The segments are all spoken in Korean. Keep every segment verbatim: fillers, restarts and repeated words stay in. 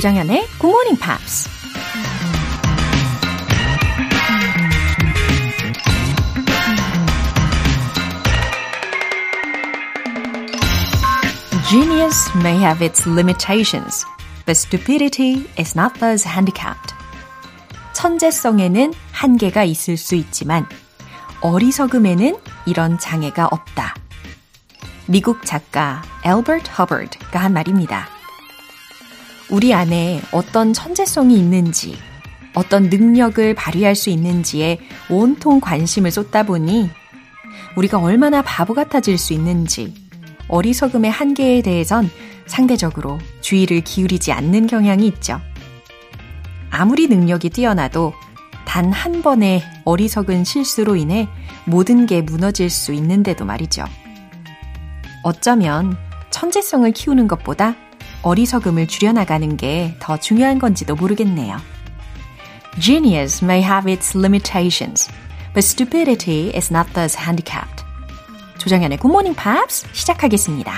조정현의 Good Morning Pops. Genius may have its limitations, but stupidity is not thus handicapped. 천재성에는 한계가 있을 수 있지만 어리석음에는 이런 장애가 없다. 미국 작가 엘버트 허버드가 한 말입니다. 우리 안에 어떤 천재성이 있는지, 어떤 능력을 발휘할 수 있는지에 온통 관심을 쏟다 보니 우리가 얼마나 바보 같아질 수 있는지, 어리석음의 한계에 대해선 상대적으로 주의를 기울이지 않는 경향이 있죠. 아무리 능력이 뛰어나도 단 한 번의 어리석은 실수로 인해 모든 게 무너질 수 있는데도 말이죠. 어쩌면 천재성을 키우는 것보다 어리석음을 줄여나가는 게 더 중요한 건지도 모르겠네요. Genius may have its limitations, but stupidity is not thus handicapped. 조정현의 Good Morning Pops 시작하겠습니다.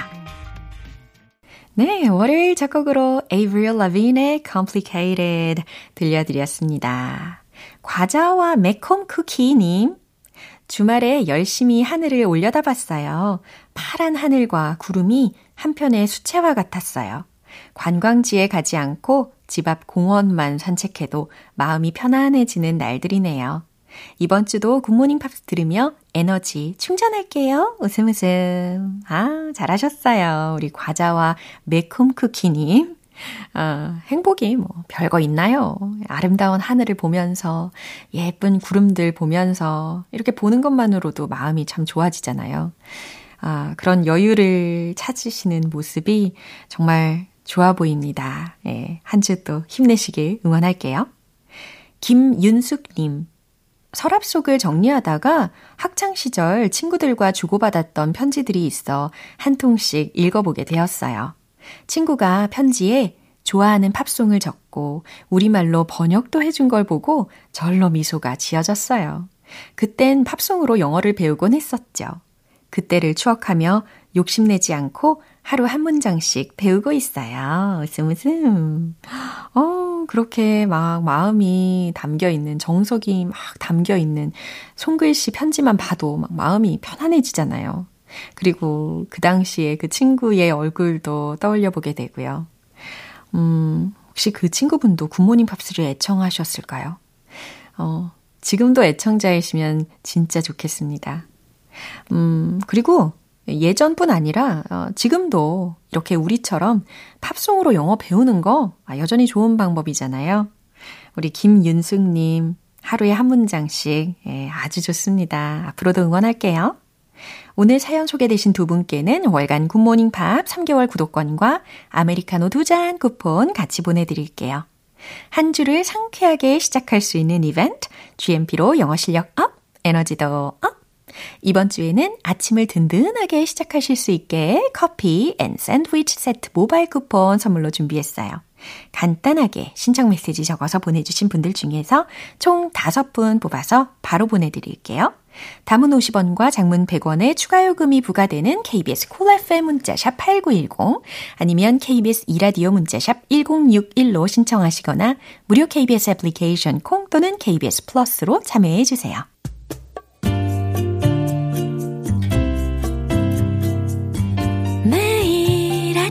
네, 월요일 작곡으로 Avril Lavigne의 Complicated 들려드렸습니다. 과자와 매콤 쿠키님, 주말에 열심히 하늘을 올려다봤어요. 파란 하늘과 구름이 한편의 수채화 같았어요. 관광지에 가지 않고 집 앞 공원만 산책해도 마음이 편안해지는 날들이네요. 이번 주도 굿모닝 팝스 들으며 에너지 충전할게요. 웃음 웃음. 아, 잘하셨어요. 우리 과자와 매콤 쿠키님. 어, 행복이 뭐 별거 있나요? 아름다운 하늘을 보면서 예쁜 구름들 보면서 이렇게 보는 것만으로도 마음이 참 좋아지잖아요. 아, 그런 여유를 찾으시는 모습이 정말 좋아 보입니다. 예, 한 주 또 힘내시길 응원할게요. 김윤숙님. 서랍 속을 정리하다가 학창시절 친구들과 주고받았던 편지들이 있어 한 통씩 읽어보게 되었어요. 친구가 편지에 좋아하는 팝송을 적고 우리말로 번역도 해준 걸 보고 절로 미소가 지어졌어요. 그땐 팝송으로 영어를 배우곤 했었죠. 그때를 추억하며 욕심내지 않고 하루 한 문장씩 배우고 있어요. 웃음 웃음. 어, 그렇게 막 마음이 담겨있는, 정석이 막 담겨있는 손글씨 편지만 봐도 막 마음이 편안해지잖아요. 그리고 그 당시에 그 친구의 얼굴도 떠올려 보게 되고요. 음, 혹시 그 친구분도 굿모닝 팝스를 애청하셨을까요? 어, 지금도 애청자이시면 진짜 좋겠습니다. 음, 그리고 예전뿐 아니라 어, 지금도 이렇게 우리처럼 팝송으로 영어 배우는 거 아, 여전히 좋은 방법이잖아요. 우리 김윤숙님 하루에 한 문장씩 예, 아주 좋습니다. 앞으로도 응원할게요. 오늘 사연 소개되신 두 분께는 월간 굿모닝 팝 삼 개월 구독권과 아메리카노 두 잔 쿠폰 같이 보내드릴게요. 한 주를 상쾌하게 시작할 수 있는 이벤트 지엠피로 영어 실력 업, 에너지도 업! 이번 주에는 아침을 든든하게 시작하실 수 있게 커피 앤 샌드위치 세트 모바일 쿠폰 선물로 준비했어요. 간단하게 신청 메시지 적어서 보내주신 분들 중에서 총 다섯 분 뽑아서 바로 보내드릴게요. 담은 오십 원과 장문 백 원의 추가 요금이 부과되는 케이비에스 콜 에프엠 문자샵 팔구일공 아니면 케이비에스 이라디오 문자샵 일공육일로 신청하시거나 무료 케이비에스 애플리케이션 콩 또는 케이비에스 플러스로 참여해주세요. 매일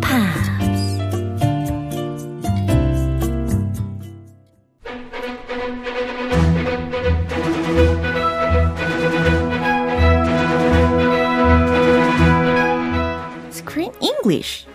팝스. Screen English.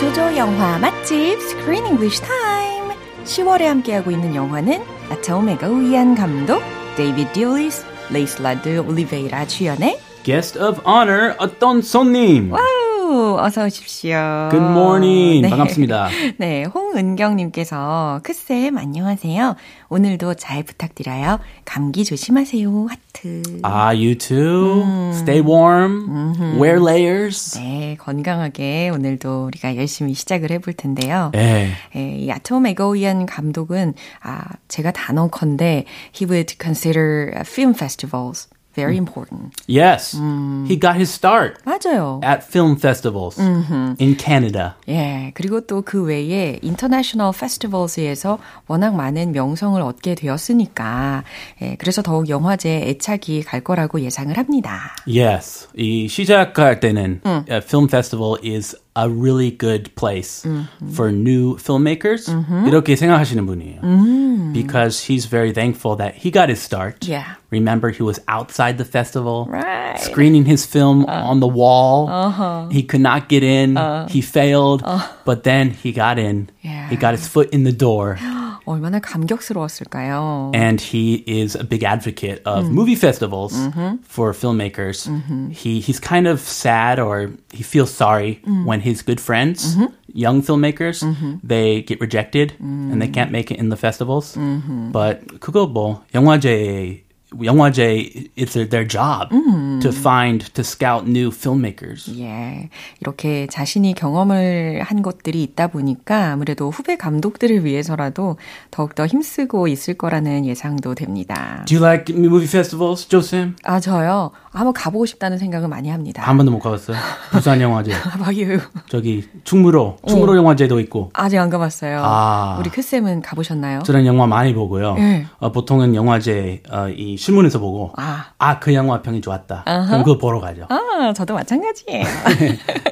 조조 영화 맛집 Screen English Time. 시월에 함께하고 있는 영화는 아톰 에고얀 감독, 데이비드 딜리스, 레이슬라드 올리베이라 주연의 Guest of honor, 어떤 손님. 와우, 어서 오십시오. Good morning. 네. 반갑습니다. 네, 홍은경님께서 크쌤 안녕하세요. 오늘도 잘 부탁드려요. 감기 조심하세요. 하트. 아, you too. 음. Stay warm. 음흠. Wear layers. 네, 건강하게 오늘도 우리가 열심히 시작을 해볼 텐데요. 네. 네, 이 아톰 에고이안 감독은 아, 제가 단언컨대 he would consider film festivals. Very important. Yes. 음. He got his start. 맞아요. At film festivals 음흠. in Canada. 예. 그리고 또 그 외에 international festivals에서 워낙 많은 명성을 얻게 되었으니까 예, 그래서 더욱 영화제에 애착이 갈 거라고 예상을 합니다. Yes. 이 시작할 때는 음. a film festival is a really good place mm-hmm. for new filmmakers. Mm-hmm. 이렇게 생각하시는 분이에요. Mm-hmm. Because he's very thankful that he got his start. Yeah. Remember, he was outside the festival, right. screening his film uh. on the wall. Uh-huh. He could not get in. Uh. He failed. Uh. But then he got in. Yeah. He got his foot in the door. 얼마나 감격스러웠을까요? And he is a big advocate of 음. movie festivals 음흠. for filmmakers. 음흠. He he's kind of sad or he feels sorry 음. when his good friends, 음흠. young filmmakers, 음흠. they get rejected 음. and they can't make it in the festivals. 음흠. But 그거 뭐 영화제 영화제, it's their job mm. to find, to scout new filmmakers. 예, 이렇게 자신이 경험을 한 것들이 있다 보니까 아무래도 후배 감독들을 위해서라도 더욱더 힘쓰고 있을 거라는 예상도 됩니다. Do you like movie festivals, 조쌤? 아, 저요? 한번 가보고 싶다는 생각을 많이 합니다. 한 번도 못 가봤어요? 부산 영화제. 막이요. 저기 충무로, 충무로 오. 영화제도 있고. 아직 안 가봤어요. 아. 우리 크쌤은 가보셨나요? 저는 영화 많이 보고요. 네. 어, 보통은 영화제 어, 이 신문에서 보고 아, 아, 그 영화 평이 좋았다. Uh-huh. 그럼 그거 보러 가죠. 아, 저도 마찬가지예요.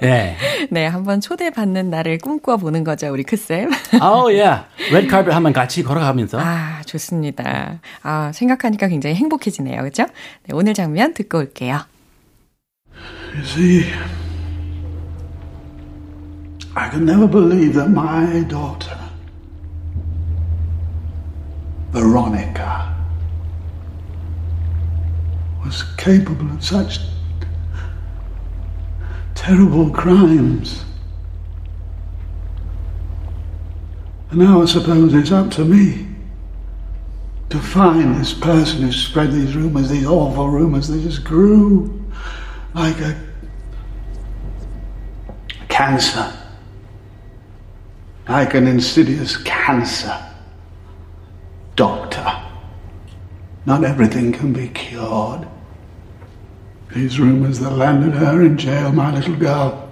네, 네, 한번 초대받는 날을 꿈꿔보는 거죠, 우리 크쌤. Oh yeah, red carpet 한번 같이 걸어가면서. 아, 좋습니다. 아, 생각하니까 굉장히 행복해지네요, 그렇죠? 네, 오늘 장면 듣고 올게요. You see, I could never believe that my daughter, Veronica. was capable of such terrible crimes. And now I suppose it's up to me to find this person who spread these rumours, these awful rumours. They just grew like a cancer, like an insidious cancer. Doctor, not everything can be cured. These rumours that landed her in jail, my little girl.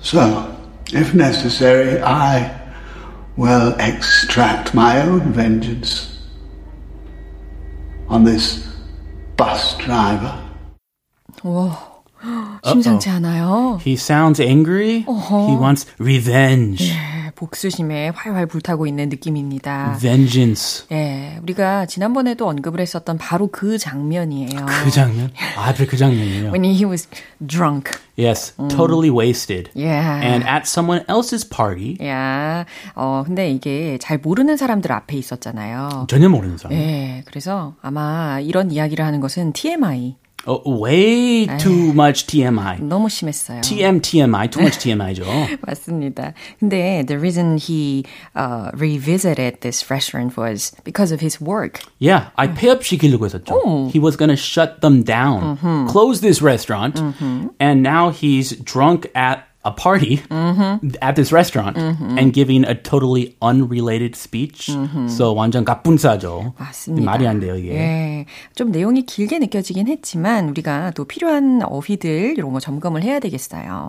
So, if necessary, I will extract my own vengeance on this bus driver. Whoa. 심상치 않아요. He sounds angry. Uh-huh. He wants revenge. 예, 복수심에 활활 불타고 있는 느낌입니다. Vengeance. 예, 우리가 지난번에도 언급을 했었던 바로 그 장면이에요. 그 장면? 아, 그 장면이에요. When he was drunk. Yes, 음. totally wasted. Yeah. And at someone else's party. Yeah. 어, 근데 이게 잘 모르는 사람들 앞에 있었잖아요. 전혀 모르는 사람. 예, 그래서 아마 이런 이야기를 하는 것은 T M I. Oh, way too much T M I. 너무 심했어요. T M T M I, too much T M I죠. 맞습니다. 근데 the reason he uh, revisited this restaurant was because of his work. Yeah, I 폐업시키려고 했었죠. Oh. He was going to shut them down, mm-hmm. close this restaurant, mm-hmm. and now he's drunk at a party mm-hmm. at this restaurant mm-hmm. and giving a totally unrelated speech. Mm-hmm. So 완전 갑분싸죠. 맞습니다. 말이 안 돼요, 이게. 예, 좀 내용이 길게 느껴지긴 했지만 우리가 또 필요한 어휘들 이런 거 점검을 해야 되겠어요.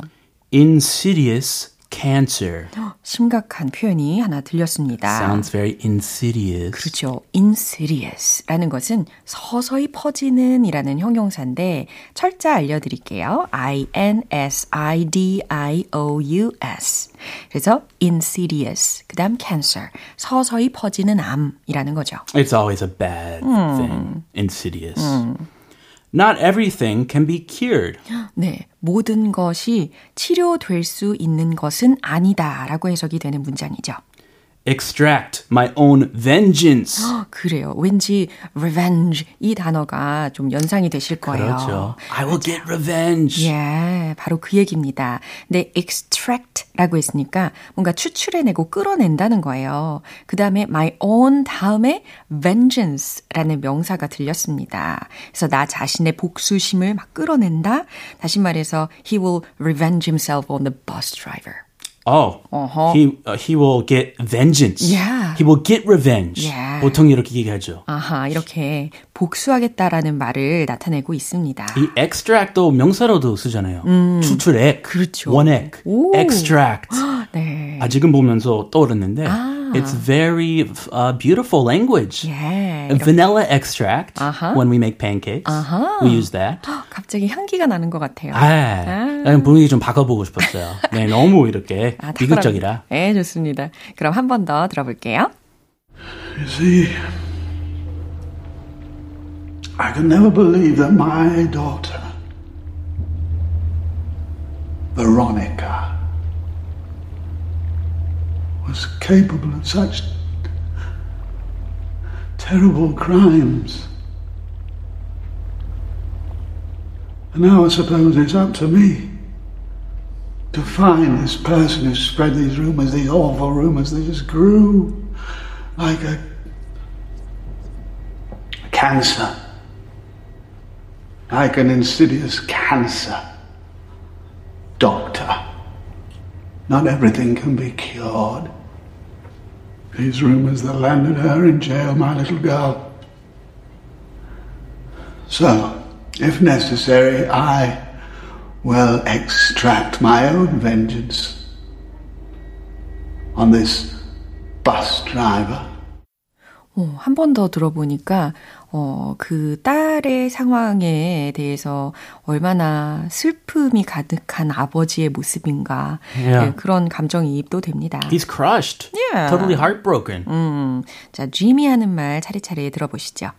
Insidious cancer. 심각한 표현이 하나 들렸습니다. Sounds very insidious. 그렇죠. Insidious라는 것은 서서히 퍼지는 이라는 형용사인데 철자 알려드릴게요. I N S I D I O U S 그래서 insidious, 그 다음 cancer, 서서히 퍼지는 암이라는 거죠. It's always a bad 음. thing, insidious. 음. Not everything can be cured. 네, 모든 것이 치료될 수 있는 것은 아니다라고 해석이 되는 문장이죠. extract my own vengeance. 그래요. 왠지 revenge 이 단어가 좀 연상이 되실 거예요. 그렇죠. I will get revenge. 예, 바로 그 얘기입니다. 근데 extract라고 했으니까 뭔가 추출해내고 끌어낸다는 거예요. 그 다음에 my own 다음에 vengeance라는 명사가 들렸습니다. 그래서 나 자신의 복수심을 막 끌어낸다. 다시 말해서 he will revenge himself on the bus driver. Oh, uh-huh. he, uh, he will get vengeance. Yeah. He will get revenge. Yeah. 보통 이렇게 얘기하죠. 아하, 이렇게 복수하겠다라는 말을 나타내고 있습니다. 이 extract도 명사로도 쓰잖아요. 음. 추출액, 그렇죠. 원액, 오. extract. 네. 아, 지금 보면서 떠오르는데 아. It's very uh, beautiful language. Yeah, vanilla extract uh-huh. when we make pancakes. Uh-huh. We use that. 갑자기 향기가 나는 것 같아요. 아, 아. 난 분위기 좀 바꿔보고 싶었어요. 네, 너무 이렇게 아, 비극적이라. 네, 좋습니다. 그럼 한 번 더 들어볼게요. You see, I could never believe that my daughter, Veronica, was capable of such terrible crimes. And now I suppose it's up to me to find this person who spread these rumours, these awful rumours. They just grew like a, a cancer, like an insidious cancer. Doctor, not everything can be cured. These rumours that landed her in jail, my little girl. So, if necessary, I will extract my own vengeance on this bus driver. 어, 한 번 더 들어보니까 어, 그 딸의 상황에 대해서 얼마나 슬픔이 가득한 아버지의 모습인가 yeah. 네, 그런 감정이입도 됩니다. He's crushed, yeah. totally heartbroken. 음, 자, 지미 하는 말 차례차례 들어보시죠.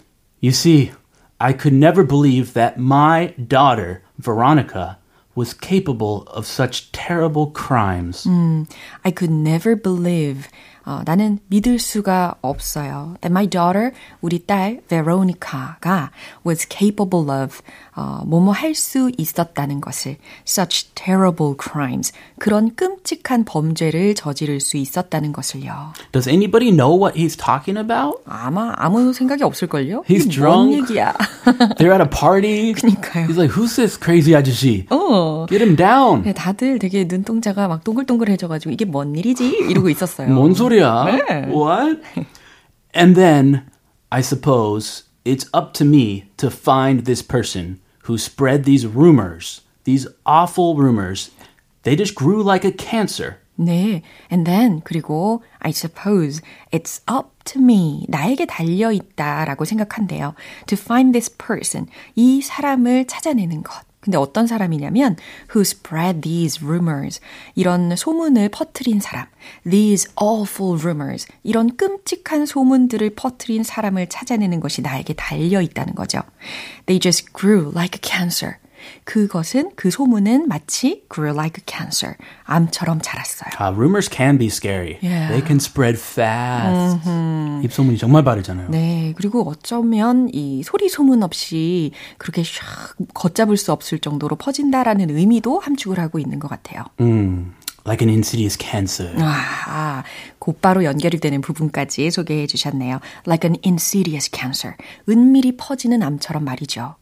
You see, I could never believe that my daughter, Veronica, was capable of such terrible crimes. 음, I could never believe. 어, 나는 믿을 수가 없어요. That my daughter, 우리 딸 Veronica가 was capable of 어, 뭐뭐 할 수 있었다는 것을 such terrible crimes, 그런 끔찍한 범죄를 저지를 수 있었다는 것을요. Does anybody know what he's talking about? 아마 아무 생각이 없을걸요? He's drunk. 뭔 얘기야? They're at a party. 그러니까요. He's like, who's this crazy 아저씨? 어. Get him down. 다들 되게 눈동자가 막 동글동글해져가지고 이게 뭔 일이지? 이러고 있었어요. 뭔 소리? 네. What? And then, I suppose, it's up to me to find this person who spread these rumors, these awful rumors. They just grew like a cancer. 네. And then, 그리고, I suppose, it's up to me, 나에게 달려있다 라고 생각한대요. To find this person, 이 사람을 찾아내는 것. 근데 어떤 사람이냐면 who spread these rumors, 이런 소문을 퍼뜨린 사람, these awful rumors, 이런 끔찍한 소문들을 퍼뜨린 사람을 찾아내는 것이 나에게 달려있다는 거죠. They just grew like a cancer. 그것은, 그 소문은 마치 grew like a cancer, 암처럼 자랐어요. Uh, rumors can be scary. Yeah. They can spread fast. Mm-hmm. 입소문이 정말 빠르잖아요. 네, 그리고 어쩌면 이 소리 소문 없이 그렇게 샥 걷잡을 수 없을 정도로 퍼진다라는 의미도 함축을 하고 있는 것 같아요. 음. Like an insidious cancer. 아, 곧바로 연결이 되는 부분까지 소개해 주셨네요. Like an insidious cancer. 은밀히 퍼지는 암처럼 말이죠.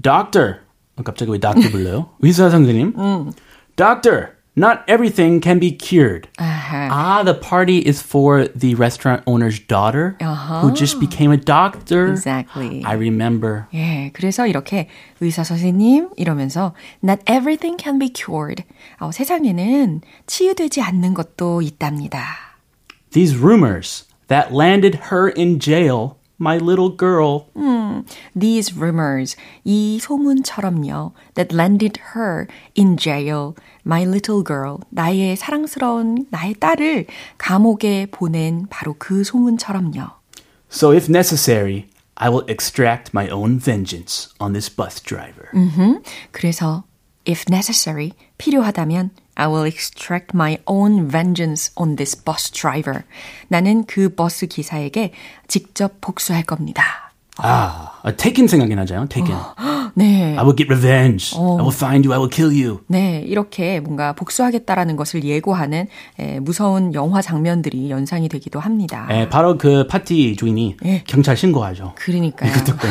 Doctor. 갑자기 왜 doctor 불러요? 의사 선생님. 음. Doctor, not everything can be cured. Uh-huh. Ah, the party is for the restaurant owner's daughter uh-huh. who just became a doctor. Exactly. I remember. 예, 그래서 이렇게 의사 선생님 이러면서 not everything can be cured. 어, 세상에는 치유되지 않는 것도 있답니다. These rumors that landed her in jail. My little girl. 음, these rumors, 이 소문처럼요. That landed her in jail. My little girl, 나의 사랑스러운 나의 딸을 감옥에 보낸 바로 그 소문처럼요. So if necessary, I will extract my own vengeance on this bus driver. 음흠, 그래서 if necessary, 필요하다면 I will extract my own vengeance on this bus driver. 나는 그 버스 기사에게 직접 복수할 겁니다. 아, 태킨 생각이 나죠. 태킨. 네. I will get revenge. 어. I will find you. I will kill you. 네, 이렇게 뭔가 복수하겠다라는 것을 예고하는 에, 무서운 영화 장면들이 연상이 되기도 합니다. 네, 바로 그 파티 주인이 예. 경찰 신고하죠. 그러니까요. 이거 듣고.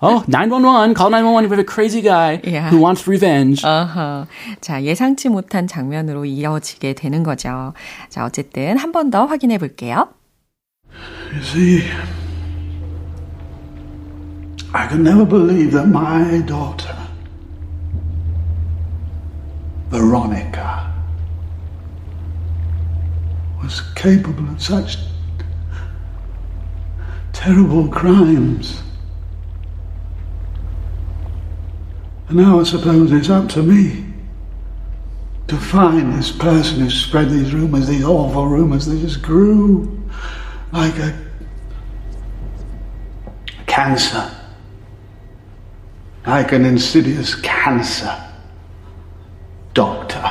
Oh, nine one one. Call nine one one with a crazy guy yeah. who wants revenge. Uh-huh. 자, 예상치 못한 장면으로 이어지게 되는 거죠. 자, 어쨌든 한 번 더 확인해 볼게요. You see, I could never believe that my daughter, Veronica, was capable of such terrible crimes. And now I suppose it's up to me to find this person who spread these rumors, these awful rumors. They just grew like a cancer, like an insidious cancer. Doctor,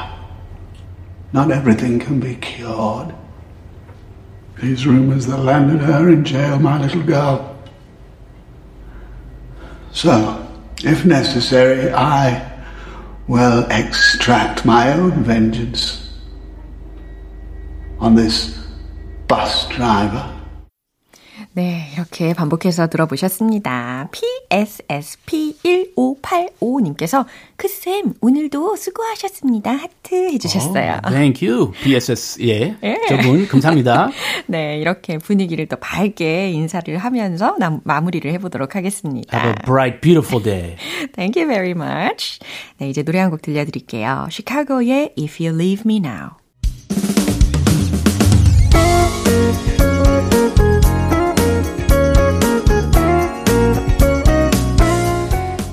not everything can be cured. These rumors that landed her in jail, my little girl. So... If necessary, I will extract my own vengeance on this bus driver. 네, 이렇게 반복해서 들어보셨습니다. P S S P one five eight five님께서 크쌤, 오늘도 수고하셨습니다. 하트 해주셨어요. Oh, thank you, P S S. 예, 예. 저분 감사합니다. 네, 이렇게 분위기를 또 밝게 인사를 하면서 남, 마무리를 해보도록 하겠습니다. Have a bright, beautiful day. Thank you very much. 네, 이제 노래 한 곡 들려드릴게요. 시카고의 If You Leave Me Now.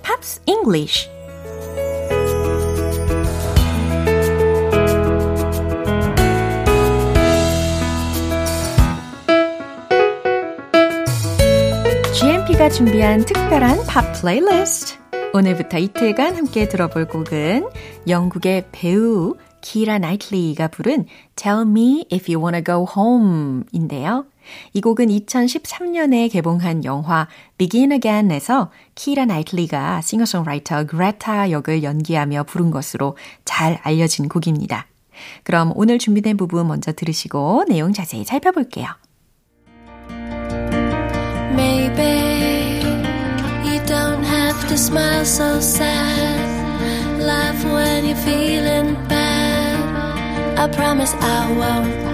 Pops English. 지엠피가 준비한 특별한 팝 플레이리스트. 오늘부터 이틀간 함께 들어볼 곡은 영국의 배우 키라 나이틀리가 부른 Tell Me If You Wanna Go Home인데요. 이 곡은 이천십삼 년에 개봉한 영화 Begin Again에서 키라 나이틀리가 싱어송라이터 그레타 역을 연기하며 부른 것으로 잘 알려진 곡입니다. 그럼 오늘 준비된 부분 먼저 들으시고 내용 자세히 살펴볼게요. Maybe you don't have to smile so sad. Laugh when you're feeling bad. I promise I won't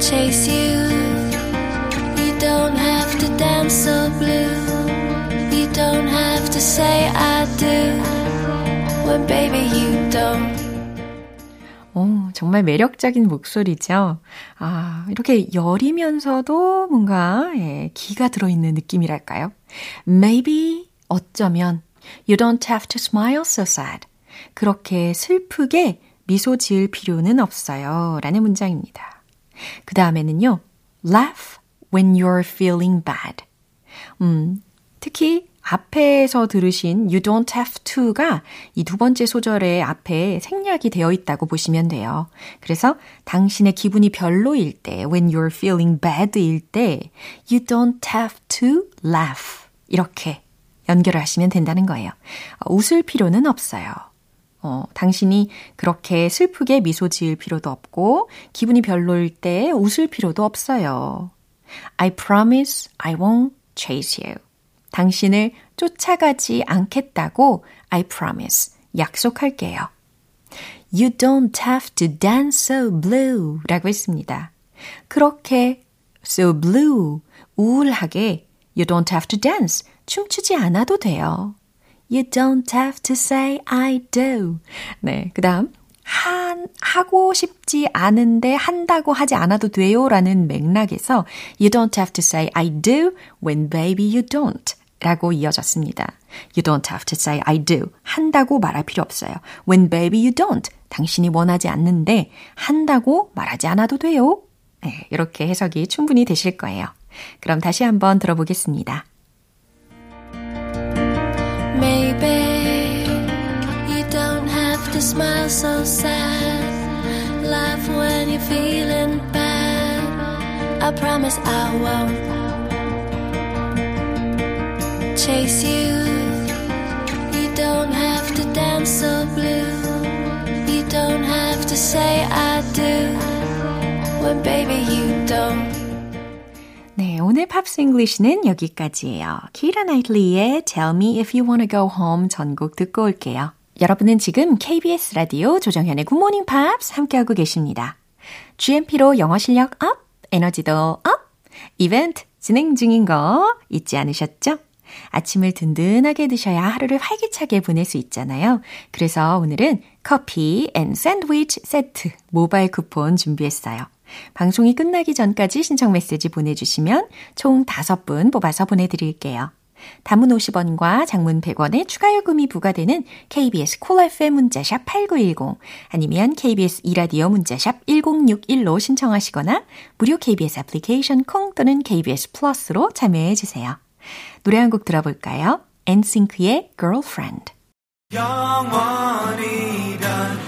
chase you. You don't have to dance so blue. You don't have to say I do when baby you don't. 오, 정말 매력적인 목소리죠. 아, 이렇게 여리면서도 뭔가 예, 기가 들어있는 느낌이랄까요? Maybe 어쩌면 You don't have to smile so sad. 그렇게 슬프게 미소 지을 필요는 없어요. 라는 문장입니다. 그 다음에는요, laugh when you're feeling bad. 음, 특히 앞에서 들으신 you don't have to가 이 두 번째 소절의 앞에 생략이 되어 있다고 보시면 돼요. 그래서 당신의 기분이 별로일 때, when you're feeling bad일 때, you don't have to laugh. 이렇게 연결을 하시면 된다는 거예요. 웃을 필요는 없어요. 어, 당신이 그렇게 슬프게 미소 지을 필요도 없고 기분이 별로일 때 웃을 필요도 없어요. I promise I won't chase you. 당신을 쫓아가지 않겠다고 I promise, 약속할게요. You don't have to dance so blue 라고 했습니다. 그렇게 so blue, 우울하게 You don't have to dance, 춤추지 않아도 돼요. You don't have to say I do. 네, 그 다음 한, 하고 싶지 않은데 한다고 하지 않아도 돼요 라는 맥락에서 You don't have to say I do when baby you don't 라고 이어졌습니다. You don't have to say I do. 한다고 말할 필요 없어요. When baby you don't. 당신이 원하지 않는데 한다고 말하지 않아도 돼요. 네, 이렇게 해석이 충분히 되실 거예요. 그럼 다시 한번 들어보겠습니다. Maybe you don't have to smile so sad. Laugh when you're feeling bad. I promise I won't chase you. You don't have to dance so blue. You don't have to say I do when baby you don't. 네, 오늘 팝스 잉글리시는 여기까지예요. 키라 나이틀리의 Tell Me If You Wanna Go Home 전곡 듣고 올게요. 여러분은 지금 케이비에스 라디오 조정현의 굿모닝 팝스 함께하고 계십니다. 지엠피로 영어 실력 업, 에너지도 업, 이벤트 진행 중인 거 잊지 않으셨죠? 아침을 든든하게 드셔야 하루를 활기차게 보낼 수 있잖아요. 그래서 오늘은 커피 앤 샌드위치 세트 모바일 쿠폰 준비했어요. 방송이 끝나기 전까지 신청 메시지 보내주시면 총 다섯 분 뽑아서 보내드릴게요. 단문 오십 원과 장문 백 원의 추가 요금이 부과되는 케이비에스 콜 에프엠 문자샵 팔구일공 아니면 케이비에스 이라디오 문자샵 일공육일로 신청하시거나 무료 케이비에스 애플리케이션 콩 또는 케이비에스 플러스로 참여해주세요. 노래 한 곡 들어볼까요? 엔싱크의 Girlfriend. 영원이란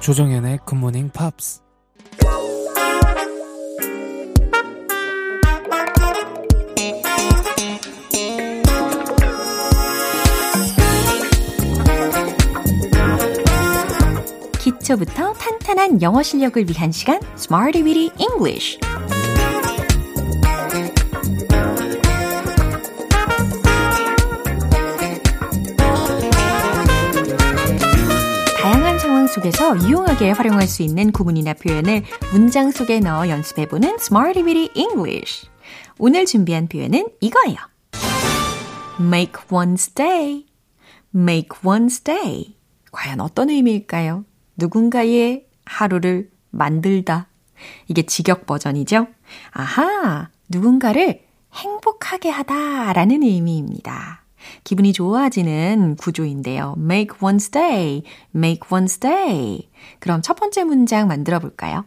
조정현의 굿모닝 팝스. 기초부터 탄탄한 영어 실력을 위한 시간 Smarty Weedy English. 속에서 유용하게 활용할 수 있는 구문이나 표현을 문장 속에 넣어 연습해보는 Smarty Bitty English. 오늘 준비한 표현은 이거예요. Make one's day. Make one's day. 과연 어떤 의미일까요? 누군가의 하루를 만들다. 이게 직역 버전이죠? 아하, 누군가를 행복하게 하다라는 의미입니다. 기분이 좋아지는 구조인데요. Make one's day, make one's day. 그럼 첫 번째 문장 만들어 볼까요?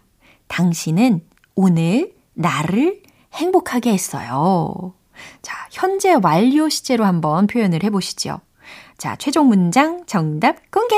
당신은 오늘 나를 행복하게 했어요. 자, 현재 완료 시제로 한번 표현을 해보시죠. 자, 최종 문장 정답 공개!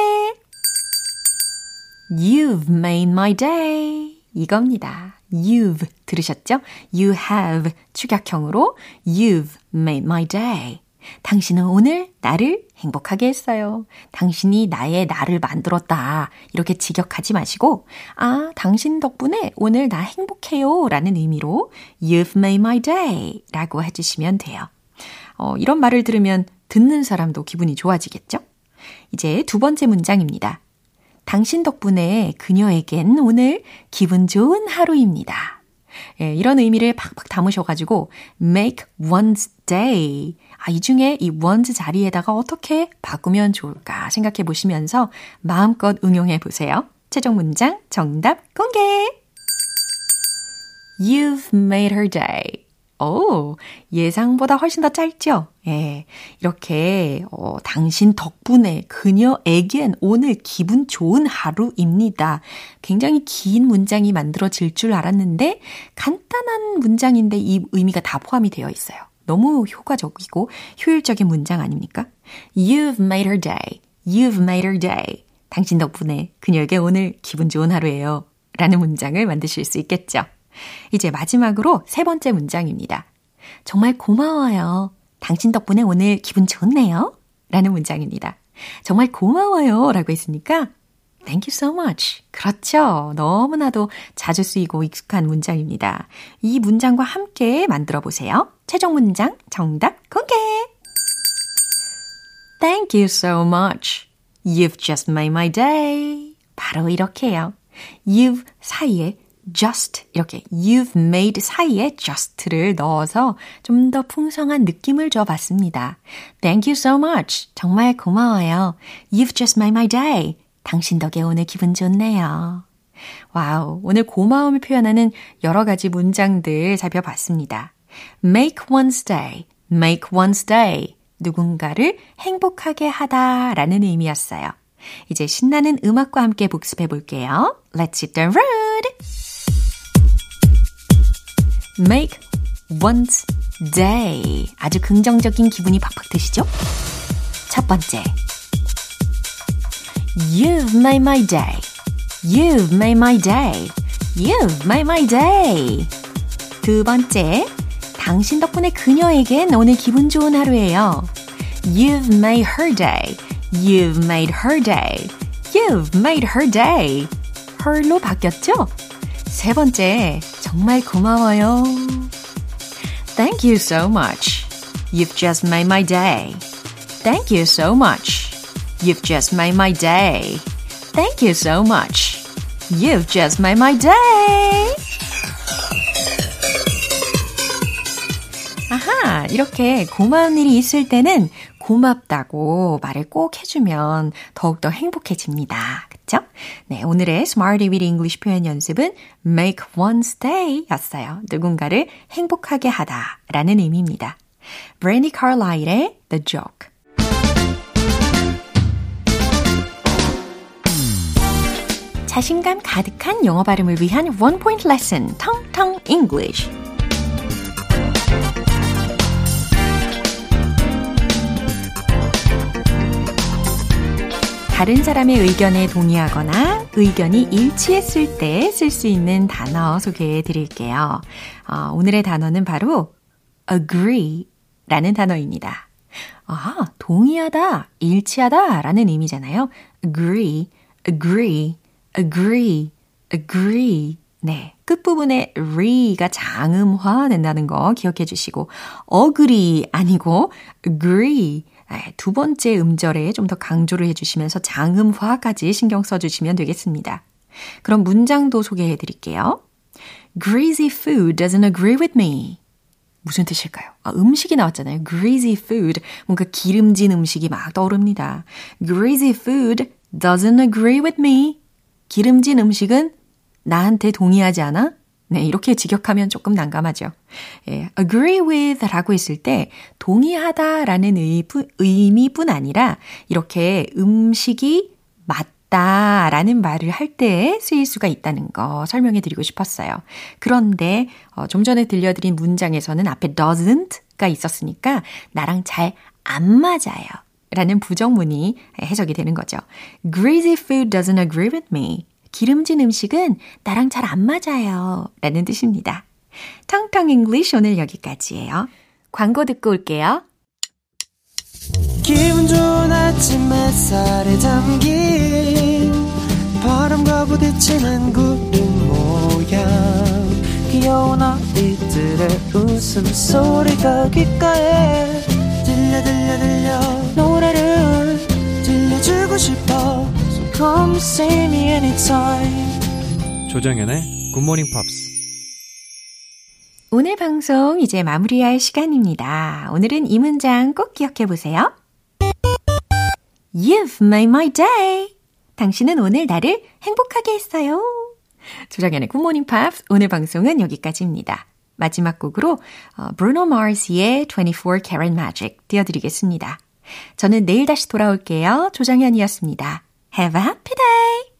You've made my day. 이겁니다. You've 들으셨죠? You have 축약형으로 You've made my day. 당신은 오늘 나를 행복하게 했어요. 당신이 나의 나를 만들었다. 이렇게 직역하지 마시고 아, 당신 덕분에 오늘 나 행복해요 라는 의미로 You've made my day 라고 해주시면 돼요. 어, 이런 말을 들으면 듣는 사람도 기분이 좋아지겠죠? 이제 두 번째 문장입니다. 당신 덕분에 그녀에겐 오늘 기분 좋은 하루입니다. 예, 이런 의미를 팍팍 담으셔가지고 make one's day. 아, 이 중에 이 one's 자리에다가 어떻게 바꾸면 좋을까 생각해 보시면서 마음껏 응용해 보세요. 최종 문장 정답 공개! You've made her day. 오, 예상보다 훨씬 더 짧죠? 예, 이렇게 어, 당신 덕분에 그녀에겐 오늘 기분 좋은 하루입니다. 굉장히 긴 문장이 만들어질 줄 알았는데 간단한 문장인데 이 의미가 다 포함이 되어 있어요. 너무 효과적이고 효율적인 문장 아닙니까? You've made her day. You've made her day. 당신 덕분에 그녀에게 오늘 기분 좋은 하루예요. 라는 문장을 만드실 수 있겠죠. 이제 마지막으로 세 번째 문장입니다. 정말 고마워요. 당신 덕분에 오늘 기분 좋네요. 라는 문장입니다. 정말 고마워요 라고 했으니까 Thank you so much. 그렇죠. 너무나도 자주 쓰이고 익숙한 문장입니다. 이 문장과 함께 만들어 보세요. 최종 문장 정답 공개! Thank you so much. You've just made my day. 바로 이렇게요. You've 사이에 just 이렇게 you've made 사이에 just를 넣어서 좀 더 풍성한 느낌을 줘봤습니다. Thank you so much. 정말 고마워요. You've just made my day. 당신 덕에 오늘 기분 좋네요. 와우, 오늘 고마움을 표현하는 여러 가지 문장들 살펴봤습니다. Make one's day, make one's day. 누군가를 행복하게 하다라는 의미였어요. 이제 신나는 음악과 함께 복습해 볼게요. Let's hit the road! Make one's day. 아주 긍정적인 기분이 팍팍 드시죠? 첫 번째. You've made my day. You've made my day. You've made my day. 두 번째, 당신 덕분에 그녀에겐 오늘 기분 좋은 하루예요. You've made her day. You've made her day. You've made her day. her로 바뀌었죠? 세 번째, 정말 고마워요. Thank you so much. You've just made my day. Thank you so much. You've just made my day. Thank you so much. You've just made my day. 아하, 이렇게 고마운 일이 있을 때는 고맙다고 말을 꼭 해주면 더욱더 행복해집니다. 그쵸? 네, 오늘의 Smarty with English 표현 연습은 make one's day 였어요. 누군가를 행복하게 하다 라는 의미입니다. Brandy Carlile의 The Joke. 자신감 가득한 영어 발음을 위한 One Point Lesson, Tong Tong English. 다른 사람의 의견에 동의하거나 의견이 일치했을 때 쓸 수 있는 단어 소개해 드릴게요. 어, 오늘의 단어는 바로 agree라는 단어입니다. 아, 동의하다, 일치하다 라는 의미잖아요. agree, agree. agree, agree. 네, 끝부분에 re가 장음화 된다는 거 기억해 주시고 agree 아니고 agree. 두 번째 음절에 좀 더 강조를 해주시면서 장음화까지 신경 써주시면 되겠습니다. 그럼 문장도 소개해 드릴게요. Greasy food doesn't agree with me. 무슨 뜻일까요? 아, 음식이 나왔잖아요. Greasy food. 뭔가 기름진 음식이 막 떠오릅니다. Greasy food doesn't agree with me. 기름진 음식은 나한테 동의하지 않아? 네, 이렇게 직역하면 조금 난감하죠. 예, agree with 라고 했을 때 동의하다 라는 의미뿐 아니라 이렇게 음식이 맞다 라는 말을 할 때 쓰일 수가 있다는 거 설명해 드리고 싶었어요. 그런데 어, 좀 전에 들려드린 문장에서는 앞에 doesn't가 있었으니까 나랑 잘 안 맞아요. 라는 부정문이 해석이 되는 거죠. Greasy food doesn't agree with me. 기름진 음식은 나랑 잘 안 맞아요. 라는 뜻입니다. 텅텅 English 오늘 여기까지예요. 광고 듣고 올게요. 기분 좋은 아침 햇살에 담긴 바람과 부딪히는 구름 모양 귀여운 아이들의 웃음소리가 귓가에 들려 들려 들려 노래를 들려주고 싶어 So come see me anytime 조정현의 굿모닝 팝스 오늘 방송 이제 마무리할 시간입니다. 오늘은 이 문장 꼭 기억해 보세요. You've made my day. 당신은 오늘 나를 행복하게 했어요. 조정현의 굿모닝 팝스 오늘 방송은 여기까지입니다. 마지막 곡으로 브루노 마스의 twenty-four karat Magic 띄워드리겠습니다. 저는 내일 다시 돌아올게요. 조정현이었습니다. Have a happy day!